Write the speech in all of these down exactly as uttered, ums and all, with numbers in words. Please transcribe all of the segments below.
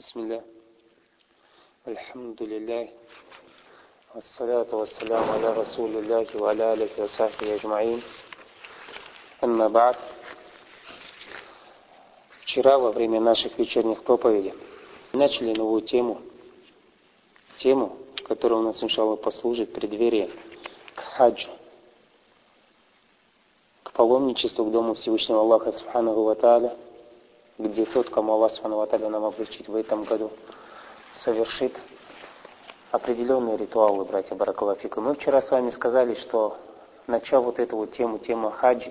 بسم الله الحمد لله والصلاة والسلام على رسول الله وعلى آله وصحبه أجمعين. أما بعد. Вчера во время наших вечерних проповедей начали новую тему, тему, которая у нас, иншалла, послужит преддверие к хаджу, к паломничеству к Дому Всевышнего Аллаха Субханаху Ва Тааля, где тот, кому Аллах Субханаху Ва Тааля нам облегчит в этом году, совершит определенные ритуалы, братья Баракаллаху фикум. Мы вчера с вами сказали, что, начав вот эту вот тему, тема хаджи,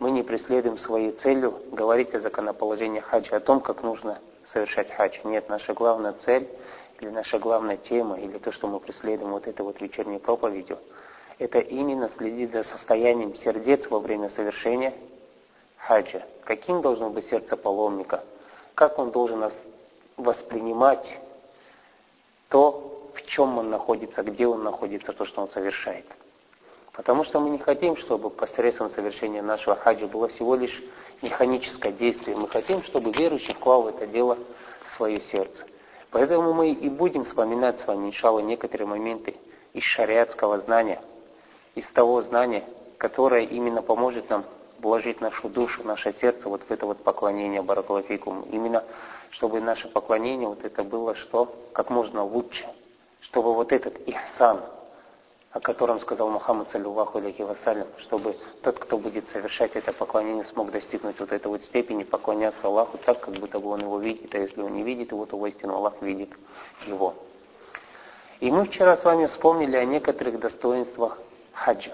мы не преследуем своей целью говорить о законоположении хаджа, о том, как нужно совершать хадж. Нет, наша главная цель или наша главная тема, или то, что мы преследуем вот этой вот вечерней проповедью, это именно следить за состоянием сердец во время совершения хаджа. Каким должно быть сердце паломника? Как он должен воспринимать то, в чем он находится, где он находится, то, что он совершает? Потому что мы не хотим, чтобы посредством совершения нашего хаджа было всего лишь механическое действие. Мы хотим, чтобы верующий вклал в это дело свое сердце. Поэтому мы и будем вспоминать с вами, иншалла, некоторые моменты из шариатского знания, из того знания, которое именно поможет нам вложить нашу душу, наше сердце вот в это вот поклонение баракаллаху фикум. Именно, чтобы наше поклонение вот это было что? Как можно лучше. Чтобы вот этот ихсан, о котором сказал Мухаммад, саллиллаху алейхи вассалям, чтобы тот, кто будет совершать это поклонение, смог достигнуть вот этой вот степени, поклоняться Аллаху так, как будто бы он его видит, а если он не видит его, то воистину Аллах видит его. И мы вчера с вами вспомнили о некоторых достоинствах хаджа.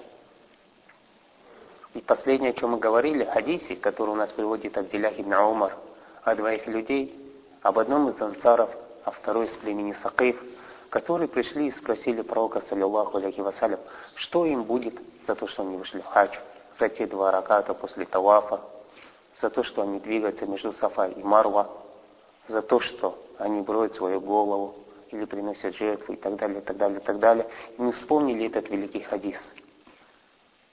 И последнее, о чем мы говорили, хадисе, который у нас приводит Абдуллах ибн Умар, о двоих людей, об одном из ансаров, а второй из племени Сакиф, которые пришли и спросили пророка, саллиллаху алейхи вассалям, что им будет за то, что они вышли в хадж, за те два раката после тавафа, за то, что они двигаются между Сафа и Марва, за то, что они броют свою голову или приносят жертву и так далее, и так далее, и так далее. И мы вспомнили этот великий хадис,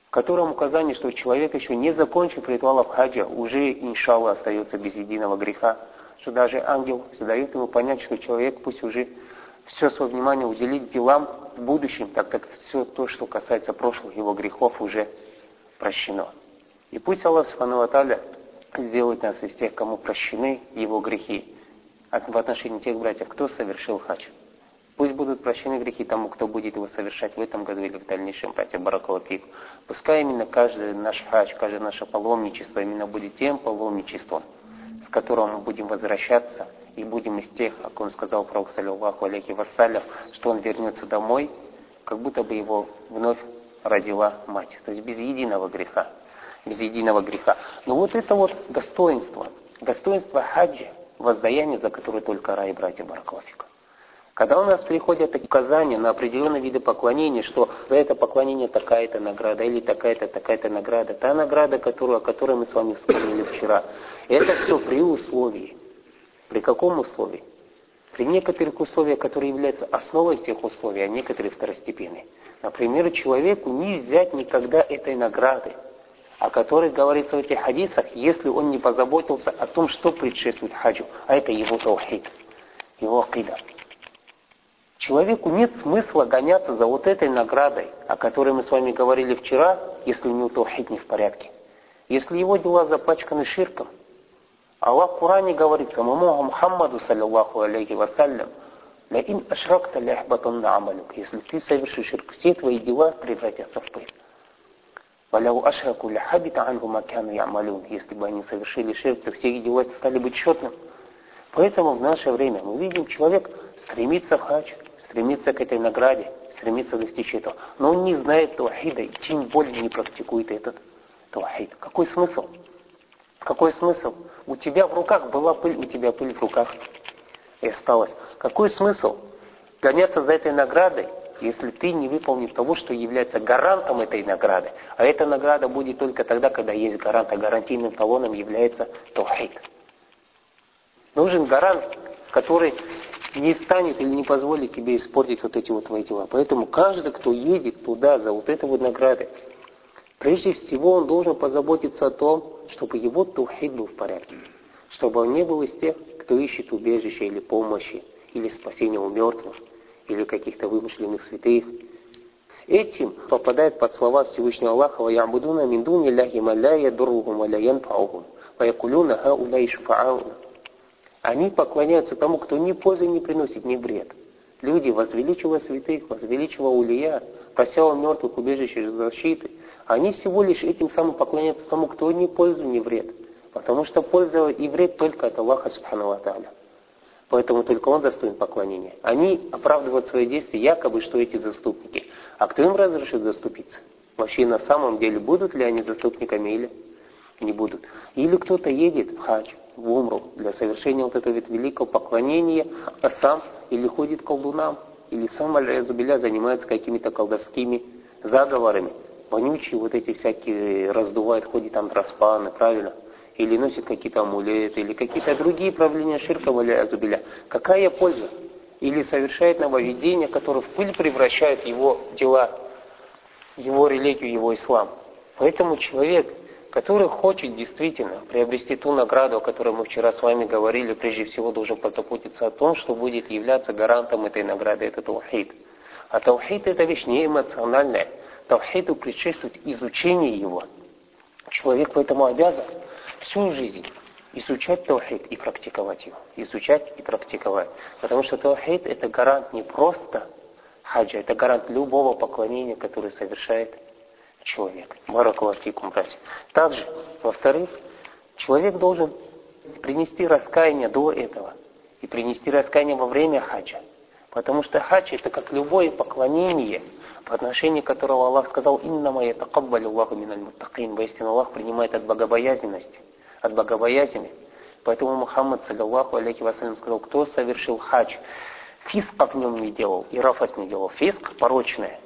в котором указание, что человек, еще не закончив ритуалов хаджа, уже, иншалла, остается без единого греха, что даже ангел задает ему понять, что человек пусть уже все свое внимание уделить делам в будущем, так как все то, что касается прошлых его грехов, уже прощено. И пусть Аллах Субхану ва Тааля сделает нас из тех, кому прощены его грехи, в отношении тех братьев, кто совершил хадж. Пусть будут прощены грехи тому, кто будет его совершать в этом году или в дальнейшем, братья баракаллаху фикум. Пускай именно каждый наш хадж, каждое наше паломничество именно будет тем паломничеством, с которым мы будем возвращаться, и будем из тех, как он сказал пророк, саллиллаху алейхи вассалям, что он вернется домой, как будто бы его вновь родила мать. То есть без единого греха. Без единого греха. Но вот это вот достоинство. Достоинство хаджа, воздаяние, за которое только рай, братья баракаллаху фикум. Когда у нас приходят указания на определенные виды поклонения, что за это поклонение такая-то награда или такая-то, такая-то награда, та награда, которую, о которой мы с вами вспомнили вчера, это все при условии. При каком условии? При некоторых условиях, которые являются основой всех условий, а некоторые второстепенные. Например, человеку не взять никогда этой награды, о которой говорится в этих хадисах, если он не позаботился о том, что предшествует хаджу, а это его таухид, его акида. Человеку нет смысла гоняться за вот этой наградой, о которой мы с вами говорили вчера, если у него таухид не в порядке. Если его дела запачканы ширком. Аллах в Коране говорит самому Мухаммаду, саллиллаху алейхи вассалям, «Ля ин ашракта ля ахбатанна амалюк». Если ты совершишь ширк, все твои дела превратятся в пыль. «Валяу ашраку ля хабита ангу макяну я амалюн». Если бы они совершили ширк, то все их дела стали быть счетными. Поэтому в наше время мы видим, человек стремится в хадж, стремится к этой награде, стремится достичь этого. Но он не знает тавхида и тем более не практикует этот тавхид. Какой смысл? Какой смысл? У тебя в руках была пыль, у тебя пыль в руках и осталась. Какой смысл гоняться за этой наградой, если ты не выполнишь того, что является гарантом этой награды? А эта награда будет только тогда, когда есть гарант, а гарантийным талоном является таухид. Нужен гарант, который не станет или не позволит тебе испортить вот эти вот твои дела. Поэтому каждый, кто едет туда за вот этой вот наградой, прежде всего он должен позаботиться о том, чтобы его таухид был в порядке. чтобы он не был из тех, кто ищет убежища или помощи, или спасения у мертвых, или каких-то вымышленных святых. Этим попадает под слова Всевышнего Аллаха: «Ваябудуна мин дуни ляхи ма ля ядуррухум ва ля янфаухум, ваякулюна хауляи шуфаауна». Они поклоняются тому, кто ни пользы не приносит, ни вред. Люди, возвеличивая святых, возвеличивая улия, прося у мертвых убежища и защиты, они всего лишь этим самым поклоняются тому, кто ни пользу, ни вред. Потому что польза и вред только от Аллаха Субхану ва Тааля. Поэтому только Он достоин поклонения. Они оправдывают свои действия якобы, что эти заступники. А кто им разрешит заступиться? Вообще на самом деле будут ли они заступниками или не будут? Или кто-то едет в хадж, в умру для совершения вот этого великого поклонения, а сам или ходит к колдунам, или сам, аль-Аязу билля, занимается какими-то колдовскими заговорами. Вонючие вот эти всякие раздувает, ходит антроспаны, правильно? Или носит какие-то амулеты, или какие-то другие проявления ширка, аль-Аязу билля. Какая польза? Или совершает нововведение, которое в пыль превращает его дела, его религию, его ислам. Поэтому человек, который хочет действительно приобрести ту награду, о которой мы вчера с вами говорили, прежде всего должен позаботиться о том, что будет являться гарантом этой награды, это таухид. А таухид — это вещь не эмоциональная. Таухиду предшествует изучение его. Человек поэтому обязан всю жизнь изучать таухид и практиковать его. Изучать и практиковать. Потому что таухид — это гарант не просто хаджа, это гарант любого поклонения, которое совершает человек. Баракаллаху фикум, братья. Также, во-вторых, человек должен принести раскаяние до этого. И принести раскаяние во время хаджа. Потому что хадж — это как любое поклонение, по отношению которого Аллах сказал: «Иннама ятакаббалю Аллаху миналь муттакин». Воистину Аллах принимает от богобоязненности. от богобоязни. Поэтому Мухаммад, саллаллаху алейхи ва саллям, сказал: кто совершил хадж, фиска в нем не делал и рафат не делал. Фиск – порочное.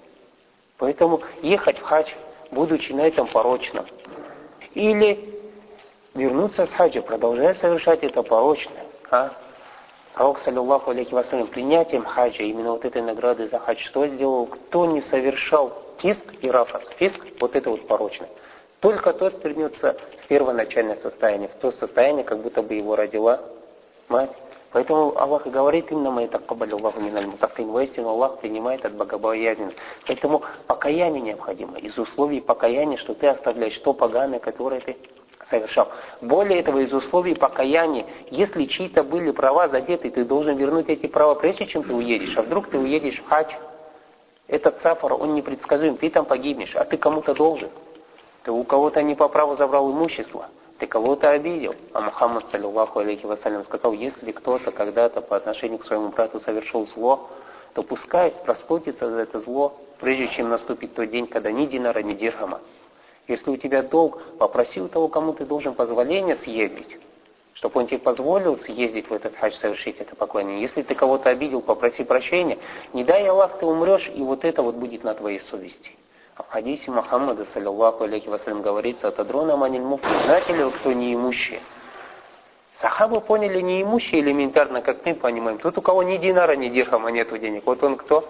Поэтому ехать в хадж, будучи на этом порочном. Или вернуться с хаджа, продолжая совершать это порочное. А? Пророк, саллаллаху алейхи ва саллям, принятием хаджа, именно вот этой награды за хадж, что сделал? Кто не совершал фиск и рафат? Фиск – вот это вот порочное. Только тот вернется в первоначальное состояние, в то состояние, как будто бы его родила мать. Поэтому Аллах и говорит: «Иннама ятакаббалю Аллаху миналь муттакин». Воистину Аллах принимает от богобоязненных. Поэтому покаяние необходимо. Из условий покаяния, что ты оставляешь то поганое, которое ты совершал. Более этого, из условий покаяния, если чьи-то были права задеты, ты должен вернуть эти права, прежде чем ты уедешь. А вдруг ты уедешь в хадж? Этот сафар, он непредсказуем. Ты там погибнешь, а ты кому-то должен. Ты у кого-то не по праву забрал имущество, ты кого-то обидел. А Мухаммад, саллаллаху алейхи ва саллям, сказал: если кто-то когда-то по отношению к своему брату совершил зло, то пускай расплатится за это зло, прежде чем наступит тот день, когда ни динара, ни дирхама. Если у тебя долг, попроси у того, кому ты должен позволение съездить, чтобы он тебе позволил съездить в этот хадж, совершить это поклонение. Если ты кого-то обидел, попроси прощения. Не дай Аллах, ты умрешь, и вот это вот будет на твоей совести. В хадисе Мухаммада, саллаллаху алейхи ва саллям, говорится: «Атадрона маниль муфлих», знаете ли, кто неимущие? Сахабы поняли неимущие элементарно, как мы понимаем. Тот, у кого ни динара, ни дирхама, нету денег. Вот он кто?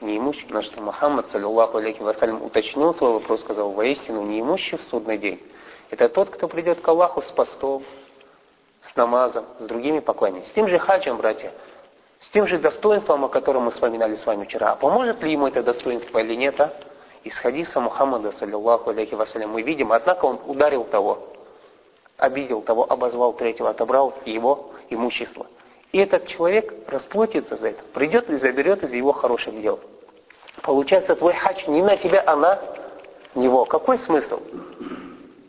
Неимущий. На что Мухаммад, саллаллаху алейхи ва саллям, уточнил свой вопрос, сказал: воистину неимущий в судный день — это тот, кто придет к Аллаху с постом, с намазом, с другими поклонениями. С тем же хаджем, братья, с тем же достоинством, о котором мы вспоминали с вами вчера. А поможет ли ему это достоинство или нет, а? Из хадиса Мухаммада, саллаллаху алейхи ва саллям, мы видим, однако он ударил того, обидел того, обозвал третьего, отобрал его имущество. И этот человек расплатится за это, придет и заберет из его хороших дел. Получается, твой хадж не на тебя, а на него. Какой смысл?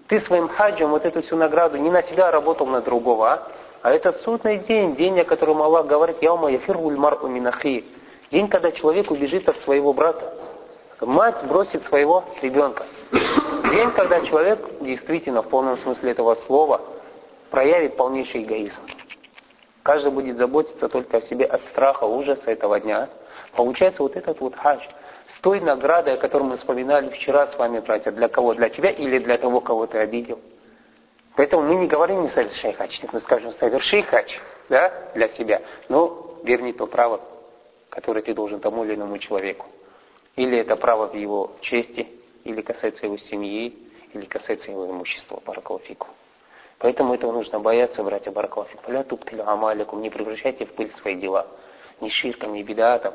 Ты своим хаджем вот эту всю награду не на себя, а работал на другого. А, а это судный день, день, о котором Аллах говорит: «Яума яфирруль маръу мин ахи». День, когда человек убежит от своего брата. Мать бросит своего ребенка. День, когда человек действительно в полном смысле этого слова проявит полнейший эгоизм. Каждый будет заботиться только о себе от страха, ужаса этого дня. Получается, вот этот вот хадж с той наградой, о которой мы вспоминали вчера с вами, братья, для кого? Для тебя или для того, кого ты обидел? Поэтому мы не говорим: не совершай хадж. Нет, мы скажем: соверши хадж, да, для себя. Но верни то право, которое ты должен тому или иному человеку. Или это право в его чести, или касается его семьи, или касается его имущества. Баракаллаху фикум. Поэтому этого нужно бояться, братья баракаллаху. Фикум. Ля туптилю амаликум. Не превращайте в пыль свои дела. Ни ширком, ни бидаатом,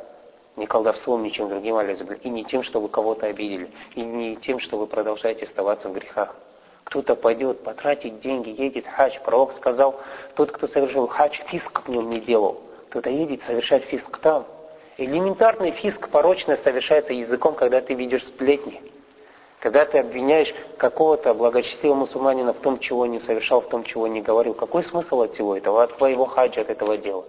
ни колдовством, ни чем другим. И не тем, что вы кого-то обидели. И не тем, что вы продолжаете оставаться в грехах. Кто-то пойдет потратить деньги, едет хадж. Пророк сказал, тот, кто совершил хадж, фиск в нем не делал. Кто-то едет совершать фиск там. Элементарный фиск порочно совершается языком, когда ты видишь сплетни. Когда ты обвиняешь какого-то благочестивого мусульманина в том, чего не совершал, в том, чего не говорил. Какой смысл от всего этого? От твоего хаджа, от этого дела.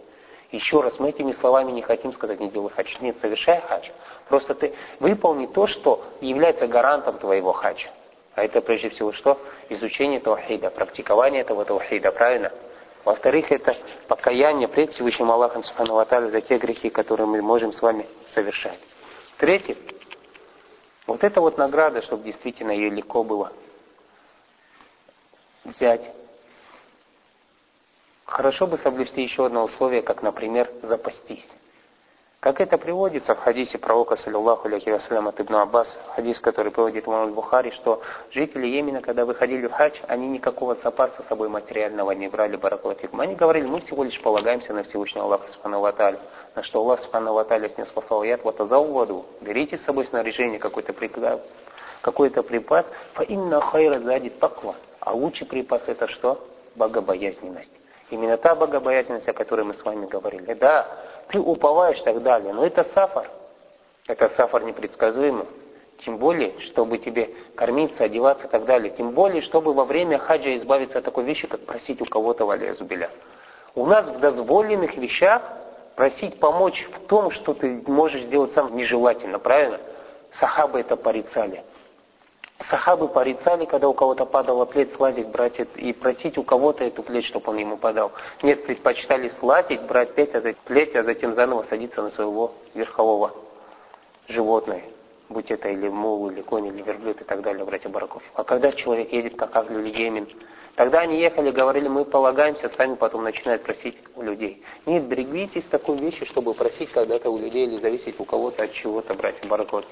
Еще раз, мы этими словами не хотим сказать, не делай хадж. Нет, совершай хадж. Просто ты выполни то, что является гарантом твоего хаджа. А это прежде всего что? Изучение таухида, практикование этого таухида, правильно? Во-вторых, это покаяние пред Всевышним Аллахом Субхану ва Тааля за те грехи, которые мы можем с вами совершать. Третье. Вот это вот награда, чтобы действительно ее легко было взять. Хорошо бы соблюсти еще одно условие, как, например, запастись. Как это приводится в хадисе пророка, саллиллаху алейхи ва саллям, от Ибн Аббаса, хадис, который приводит имам аль-Бухари, что жители Йемена, когда выходили в хадж, они никакого запаса с собой материального не брали, баракаллаху фикум. Они говорили, мы всего лишь полагаемся на Всевышнего Аллаха Субхану ва Тааля. На что Аллах Субхану ва Тааля снес послал аят, ватазавваду, берите с собой снаряжение, какой-то приказ, какой-то припас, фа инна хайра зади таква. А лучший припас это что? Богобоязненность. Именно та богобоязненность, о которой мы с вами говорили. Да, ты уповаешь и так далее, но это сафар. Это сафар непредсказуемый. Тем более, чтобы тебе кормиться, одеваться и так далее. Тем более, чтобы во время хаджа избавиться от такой вещи, как просить у кого-то валязубиля. У нас в дозволенных вещах просить помочь в том, что ты можешь делать сам, нежелательно, правильно? Сахабы это порицали. Сахабы порицали, когда у кого-то падала плеть, слазить, брать и просить у кого-то эту плеть, чтобы он ему подал. Нет, предпочитали слазить, брать плеть, а затем заново садиться на своего верхового животное. Будь это или мул, или конь, или верблюд и так далее, братья бараков. А когда человек едет, как Ахлюль Йемен, тогда они ехали, говорили, мы полагаемся, сами потом начинают просить у людей. Нет, берегитесь такой вещи, чтобы просить когда-то у людей или зависеть у кого-то от чего-то, братья бараков.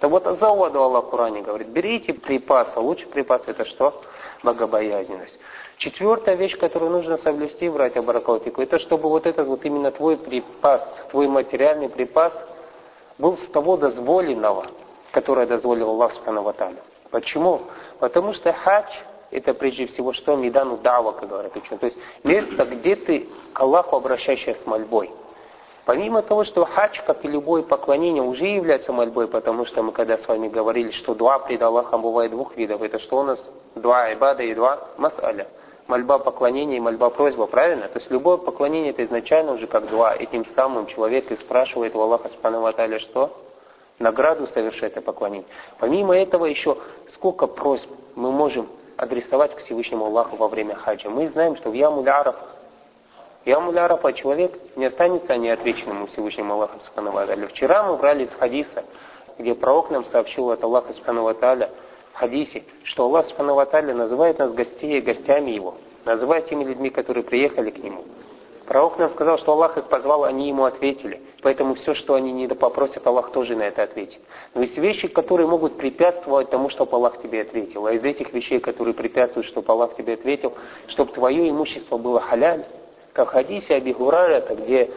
Да вот Азауаду Аллах в Коране говорит, берите припасы, лучше припасы это что? Богобоязненность. Четвертая вещь, которую нужно соблюсти, братья баракаллаху фикум, это чтобы вот этот вот именно твой припас, твой материальный припас был с того дозволенного, которое дозволил Аллах Субхану ва Тааля. Почему? Потому что хадж это прежде всего что? Мидану дава, как говорят ученые. То есть место, где ты к Аллаху обращаешься с мольбой. Помимо того, что хадж, как и любое поклонение, уже является мольбой, потому что мы когда с вами говорили, что дуа пред Аллахом бывает двух видов, это что у нас? Дуа ибада и дуа мас'аля. Мольба поклонения и мольба просьба, правильно? То есть любое поклонение это изначально уже как дуа, и тем самым человек и спрашивает у Аллаха Субхану ва Тааля, что? Награду совершает это поклонение. Помимо этого еще сколько просьб мы можем адресовать к Всевышнему Аллаху во время хаджа. Мы знаем, что в ямуль араф, Ямуль Арафа, человек не останется неотвеченным у Всевышнего Аллаха Субхану ва Тааля. Вчера мы брали из хадиса, где пророк нам сообщил от Аллаха Субхану ва Тааля в хадисе, что Аллах Субхану ва Тааля называет нас гостей, гостями его, называет теми людьми, которые приехали к нему. Пророк нам сказал, что Аллах их позвал, они ему ответили. Поэтому все, что они не попросят, Аллах тоже на это ответит. Но есть вещи, которые могут препятствовать тому, чтобы Аллах тебе ответил. А из этих вещей, которые препятствуют, чтобы Аллах тебе ответил, чтобы твое имущество было халяль, как в хадисе Абу Хурайра, где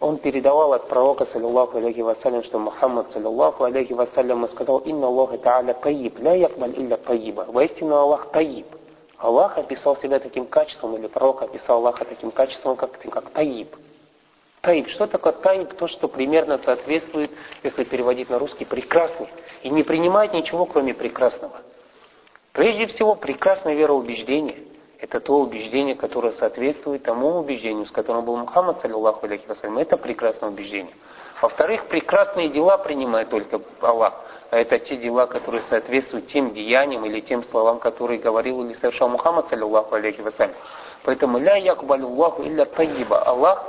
он передавал от пророка, саллиллаху алейхи вассалям, что Мухаммад, саллиллаху алейхи вассалям, сказал, «Инна Аллаха та'аля тайиб, ля якмаль илля тайиба». Воистину Аллах тайиб. Аллах описал себя таким качеством, или пророк описал Аллаха таким качеством, как, как тайиб. Тайиб. Что такое тайиб? То, что примерно соответствует, если переводить на русский, прекрасный. И не принимает ничего, кроме прекрасного. Прежде всего, прекрасное вероубеждение. Это то убеждение, которое соответствует тому убеждению, с которым был Мухаммад, саллиллаху алейхи ва саллям. Это прекрасное убеждение. Во-вторых, прекрасные дела принимает только Аллах. А это те дела, которые соответствуют тем деяниям или тем словам, которые говорил или совершал Мухаммад, саллиллаху алейхи ва саллям. Поэтому «Ля якбалю Аллаху илля тайиба». Аллах,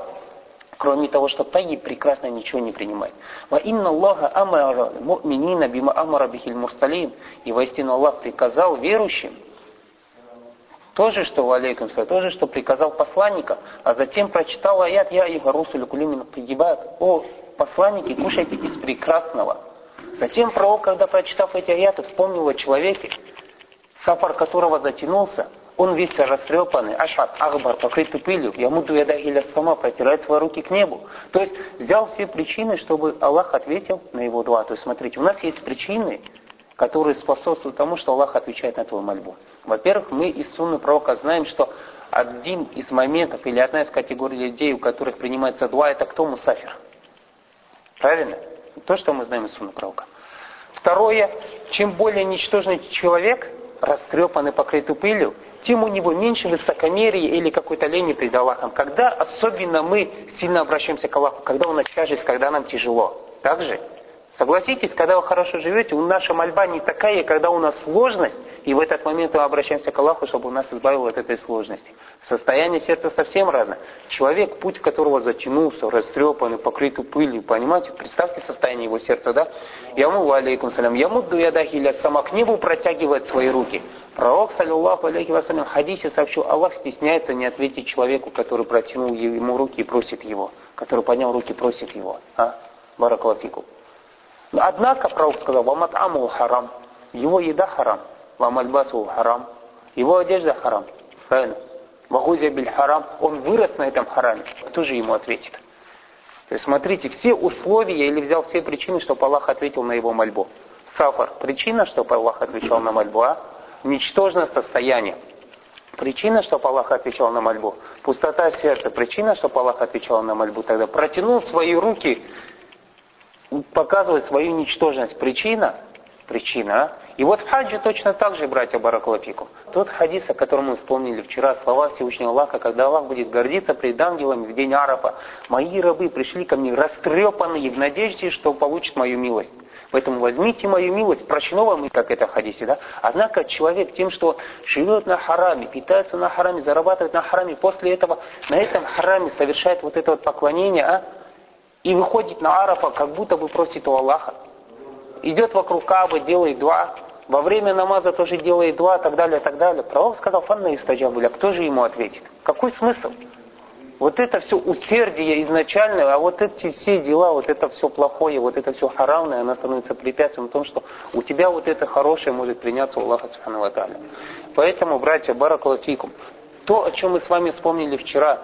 кроме того, что тайиб, прекрасно ничего не принимает. «Ва инна Аллаха амара му'минина бима амара бихиль мурсалин». И воистину Аллах приказал верующим, То же, что валейкум салям, то же, что приказал посланника, а затем прочитал аят «Я и гарусулю кулюмин тагибат». «О, посланники, кушайте из прекрасного». Затем пророк, когда прочитав эти аяты, вспомнил о человеке, сафар которого затянулся, Он весь растрепанный, ашат, ахбар, покрытый пылью, ямуду ядахиля сама, протирает свои руки к небу. То есть взял все причины, чтобы Аллах ответил на его дуа. То есть смотрите, у нас есть причины, которые способствуют тому, что Аллах отвечает на твою мольбу. Во-первых, мы из сунны пророка знаем, что один из моментов или одна из категорий людей, у которых принимается дуа, это кто? Мусафир. Правильно? То, что мы знаем из сунны пророка. Второе, чем более ничтожный человек, растрепанный, покрытый пылью, тем у него меньше высокомерия или какой-то лени перед Аллахом. Когда особенно мы сильно обращаемся к Аллаху, когда у нас тяжесть, когда нам тяжело. Так же? Согласитесь, когда вы хорошо живете, наша мольба не такая, когда у нас сложность, и в этот момент мы обращаемся к Аллаху, чтобы он нас избавил от этой сложности. Состояние сердца совсем разное. Человек, путь которого затянулся, растрепанный, покрытый пылью, понимаете? Представьте состояние его сердца, да? Яму, алейкум салям, ямудду ядахиля сама, к небу протягивает свои руки. Пророк, саллиллаху алейхи вассалям, в хадисе сообщил, Аллах стесняется не ответить человеку, который протянул ему руки и просит его, который поднял руки и просит его. А? Баракалафикум. Однако пророк сказал, «Вамат аму харам». Его еда харам. «Вамальбасу харам». Его одежда харам. Правильно? «Вагузя биль харам». Он вырос на этом хараме. Кто же ему ответит? То есть, смотрите, все условия, или взял все причины, чтобы Аллах ответил на его мольбу. Сафар – причина, чтобы Аллах отвечал на мольбу, а? Ничтожное состояние. Причина, чтобы Аллах отвечал на мольбу. Пустота сердца. Причина, чтобы Аллах отвечал на мольбу. Тогда протянул свои руки, показывает свою ничтожность. Причина? Причина. А? И вот в хаджи точно так же, братья баракаллаху фикум. Тот хадис, о котором мы вспомнили вчера, слова Всевышнего Аллаха, когда Аллах будет гордиться перед ангелами в день Арафа. «Мои рабы пришли ко мне растрепанные в надежде, что получат мою милость. Поэтому возьмите мою милость». Прощено вам, как это в хадисе, да? Однако человек тем, что живет на хараме, питается на хараме, зарабатывает на хараме, после этого на этом хараме совершает вот это вот поклонение, а? И выходит на Арафа, как будто бы просит у Аллаха. Идет вокруг Каабы, делает дуа. Во время намаза тоже делает дуа, так далее, так далее. Пророк сказал, фанна истаджабу, а кто же ему ответит? Какой смысл? Вот это все усердие изначальное, а вот эти все дела, вот это все плохое, вот это все харамное, оно становится препятствием в том, что у тебя вот это хорошее может приняться у Аллаха субхану ва тааля. Поэтому, братья, баракаллаху фикум, то, о чем мы с вами вспомнили вчера,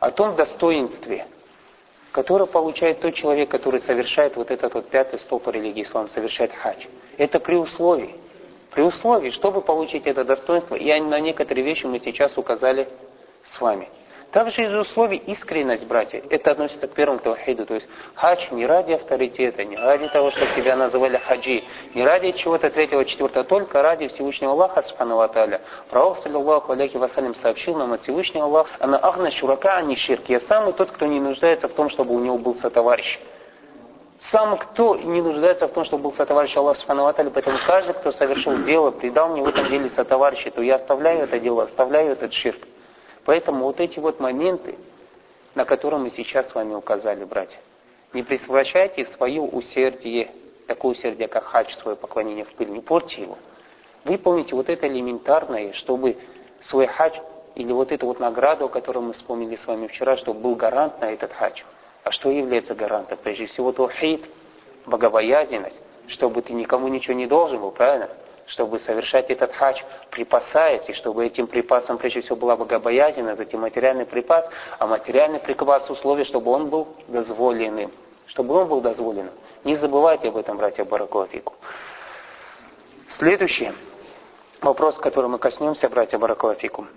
о том достоинстве, которое получает тот человек, который совершает вот этот вот пятый столб религии ислам, совершает хадж. Это при условии. При условии, чтобы получить это достоинство, и на некоторые вещи мы сейчас указали с вами. Также из условий искренность, братья, это относится к первому тавхиду. То есть хадж не ради авторитета, не ради того, чтобы тебя называли хаджи, не ради чего-то третьего, четвертого, только ради Всевышнего Аллаха субхану ва тааля. Пророк, саллиллаху алейхи вассалям, сообщил нам от Всевышнего Аллаха, «Ана ахна шурака, ани ширк». Я самый тот, кто не нуждается в том, чтобы у него был сотоварищ. Сам кто не нуждается в том, чтобы был сотоварищ Аллаха субхану ва тааля, поэтому каждый, кто совершил дело, предал мне в этом деле сотоварища, то я оставляю это дело, оставляю этот ширк. Поэтому вот эти вот моменты, на которые мы сейчас с вами указали, братья, не превращайте свое усердие, такое усердие, как хадж, свое поклонение в пыль, не порти его. Выполните вот это элементарное, чтобы свой хадж, или вот эту вот награду, о которой мы вспомнили с вами вчера, чтобы был гарант на этот хадж. А что является гарантом? Прежде всего, таухид, богобоязненность, чтобы ты никому ничего не должен был, правильно? Чтобы совершать этот хадж, припасаясь, и чтобы этим припасом, прежде всего, была богобоязненность, затем материальный припас, а материальный припас условия, чтобы он был дозволенным. Чтобы он был дозволенным. Не забывайте об этом, братья баракаллаху фикум. Следующий вопрос, который мы коснемся, братья баракаллаху фикум.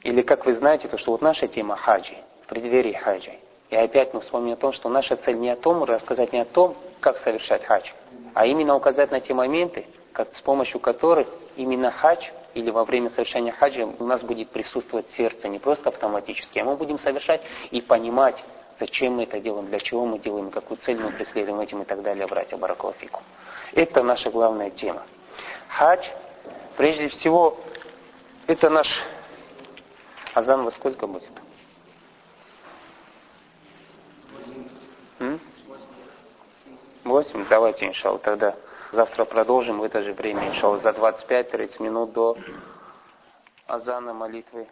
Или, как вы знаете, то, что вот наша тема хаджи, в преддверии хаджи. И опять мы вспомним о том, что наша цель не о том, рассказать не о том, как совершать хадж, а именно указать на те моменты, Как, с помощью которых именно хадж или во время совершения хаджа у нас будет присутствовать сердце, не просто автоматически, а мы будем совершать и понимать, зачем мы это делаем, для чего мы делаем, какую цель мы преследуем этим и так далее, братья баракаллаху фикум. Это наша главная тема. Хадж, прежде всего, это наш... Азан во сколько будет? восемь? Давайте, иншалла, тогда... Завтра продолжим в это же время, иншалла, за двадцать пять - тридцать минут до азана молитвы.